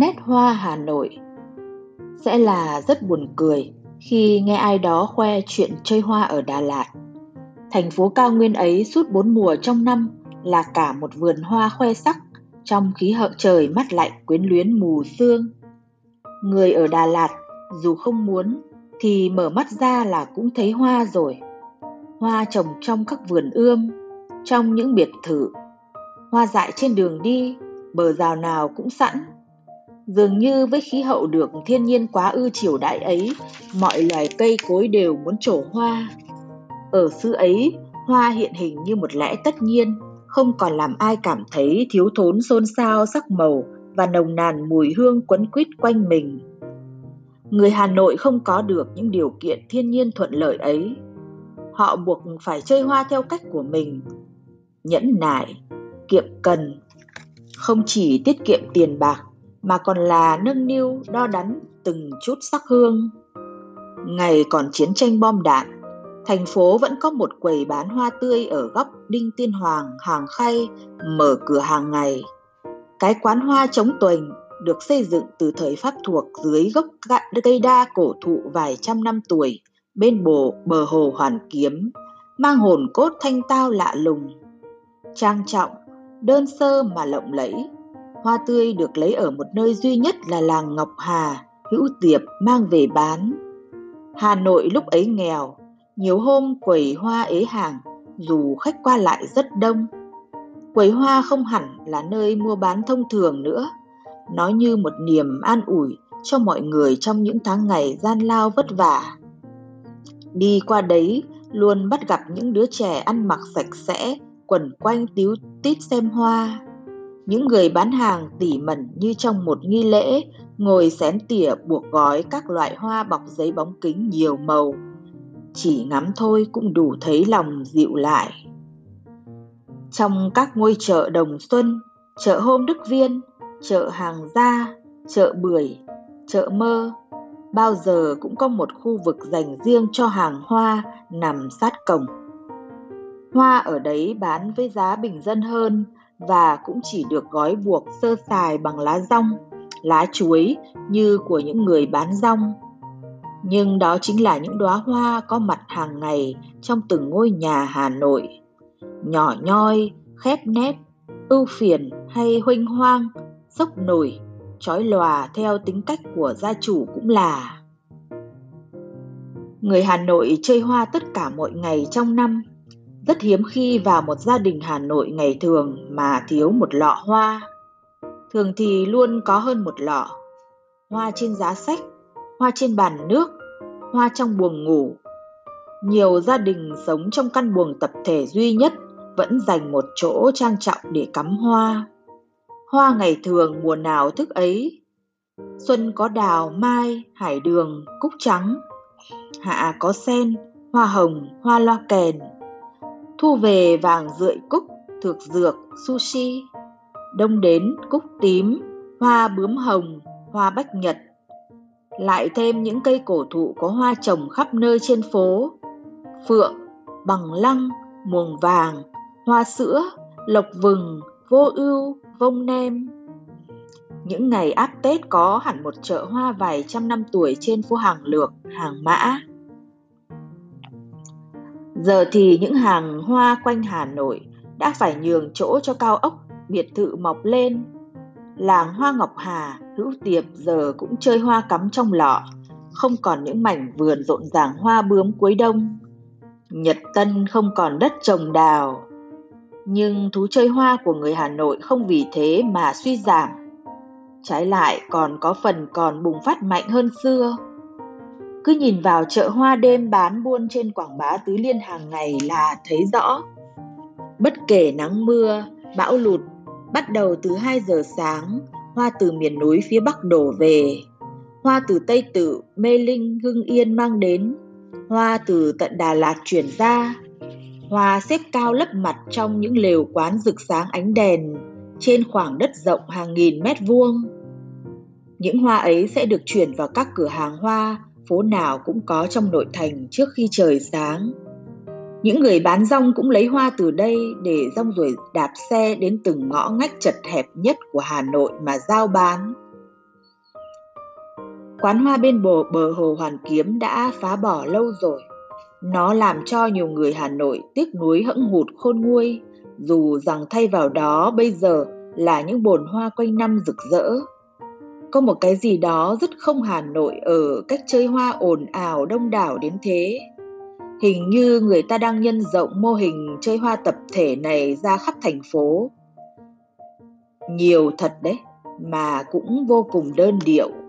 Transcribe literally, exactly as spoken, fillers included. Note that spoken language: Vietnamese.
Nét hoa Hà Nội. Sẽ là rất buồn cười khi nghe ai đó khoe chuyện chơi hoa ở Đà Lạt. Thành phố cao nguyên ấy suốt bốn mùa trong năm là cả một vườn hoa khoe sắc trong khí hậu trời mát lạnh quyến luyến mù sương. Người ở Đà Lạt dù không muốn thì mở mắt ra là cũng thấy hoa rồi. Hoa trồng trong các vườn ươm, trong những biệt thự, hoa dại trên đường đi, bờ rào nào cũng sẵn. Dường như với khí hậu được thiên nhiên quá ư chiều đãi ấy, mọi loài cây cối đều muốn trổ hoa. Ở xứ ấy, hoa hiện hình như một lẽ tất nhiên, không còn làm ai cảm thấy thiếu thốn xôn xao sắc màu và nồng nàn mùi hương quấn quýt quanh mình. Người Hà Nội không có được những điều kiện thiên nhiên thuận lợi ấy. Họ buộc phải chơi hoa theo cách của mình, nhẫn nại, kiệm cần, không chỉ tiết kiệm tiền bạc mà còn là nâng niu đo đắn từng chút sắc hương. Ngày còn chiến tranh bom đạn, thành phố vẫn có một quầy bán hoa tươi ở góc Đinh Tiên Hoàng, Hàng Khay mở cửa hàng ngày. Cái quán hoa trống tuềnh được xây dựng từ thời Pháp thuộc dưới gốc cây đa cổ thụ vài trăm năm tuổi bên bờ bờ hồ Hoàn Kiếm, mang hồn cốt thanh tao lạ lùng, trang trọng, đơn sơ mà lộng lẫy. Hoa tươi được lấy ở một nơi duy nhất là làng Ngọc Hà, Hữu Tiệp mang về bán. Hà Nội lúc ấy nghèo, nhiều hôm quầy hoa ế hàng dù khách qua lại rất đông. Quầy hoa không hẳn là nơi mua bán thông thường nữa, nó như một niềm an ủi cho mọi người trong những tháng ngày gian lao vất vả. Đi qua đấy luôn bắt gặp những đứa trẻ ăn mặc sạch sẽ, quần quanh tíu tít xem hoa. Những người bán hàng tỉ mẩn như trong một nghi lễ, ngồi xén tỉa buộc gói các loại hoa bọc giấy bóng kính nhiều màu. Chỉ ngắm thôi cũng đủ thấy lòng dịu lại. Trong các ngôi chợ Đồng Xuân, chợ Hôm Đức Viên, chợ Hàng Gia, chợ Bưởi, chợ Mơ, bao giờ cũng có một khu vực dành riêng cho hàng hoa nằm sát cổng. Hoa ở đấy bán với giá bình dân hơn và cũng chỉ được gói buộc sơ sài bằng lá dong, lá chuối như của những người bán dong. Nhưng đó chính là những đóa hoa có mặt hàng ngày trong từng ngôi nhà Hà Nội. Nhỏ nhoi, khép nép, ưu phiền hay huênh hoang, sốc nổi, chói lòa theo tính cách của gia chủ cũng là. Người Hà Nội chơi hoa tất cả mọi ngày trong năm. Rất hiếm khi vào một gia đình Hà Nội ngày thường mà thiếu một lọ hoa. Thường thì luôn có hơn một lọ. Hoa trên giá sách, hoa trên bàn nước, hoa trong buồng ngủ. Nhiều gia đình sống trong căn buồng tập thể duy nhất vẫn dành một chỗ trang trọng để cắm hoa. Hoa ngày thường mùa nào thức ấy. Xuân có đào, mai, hải đường, cúc trắng. Hạ có sen, hoa hồng, hoa loa kèn. Thu về vàng rượi cúc, thược dược, sushi. Đông đến cúc tím, hoa bướm hồng, hoa bách nhật. Lại thêm những cây cổ thụ có hoa trồng khắp nơi trên phố. Phượng, bằng lăng, muồng vàng, hoa sữa, lộc vừng, vô ưu, vông nem. Những ngày áp Tết có hẳn một chợ hoa vài trăm năm tuổi trên phố Hàng Lược, Hàng Mã. Giờ thì những hàng hoa quanh Hà Nội đã phải nhường chỗ cho cao ốc, biệt thự mọc lên. Làng hoa Ngọc Hà, Hữu Tiệp giờ cũng chơi hoa cắm trong lọ, không còn những mảnh vườn rộn ràng hoa bướm cuối đông. Nhật Tân không còn đất trồng đào. Nhưng thú chơi hoa của người Hà Nội không vì thế mà suy giảm. Trái lại còn có phần còn bùng phát mạnh hơn xưa. Cứ nhìn vào chợ hoa đêm bán buôn trên quảng bá Tứ Liên hàng ngày là thấy rõ. Bất kể nắng mưa, bão lụt, bắt đầu từ hai giờ sáng, hoa từ miền núi phía Bắc đổ về. Hoa từ Tây Tự, Mê Linh, Hưng Yên mang đến. Hoa từ tận Đà Lạt chuyển ra. Hoa xếp cao lấp mặt trong những lều quán rực sáng ánh đèn trên khoảng đất rộng hàng nghìn mét vuông. Những hoa ấy sẽ được chuyển vào các cửa hàng hoa, phố nào cũng có trong nội thành trước khi trời sáng. Những người bán dong cũng lấy hoa từ đây để dong rồi đạp xe đến từng ngõ ngách chật hẹp nhất của Hà Nội mà giao bán. Quán hoa bên bờ, bờ hồ Hoàn Kiếm đã phá bỏ lâu rồi. Nó làm cho nhiều người Hà Nội tiếc nuối hẫng hụt khôn nguôi, dù rằng thay vào đó bây giờ là những bồn hoa quanh năm rực rỡ. Có một cái gì đó rất không Hà Nội ở cách chơi hoa ồn ào đông đảo đến thế. Hình như người ta đang nhân rộng mô hình chơi hoa tập thể này ra khắp thành phố. Nhiều thật đấy, mà cũng vô cùng đơn điệu.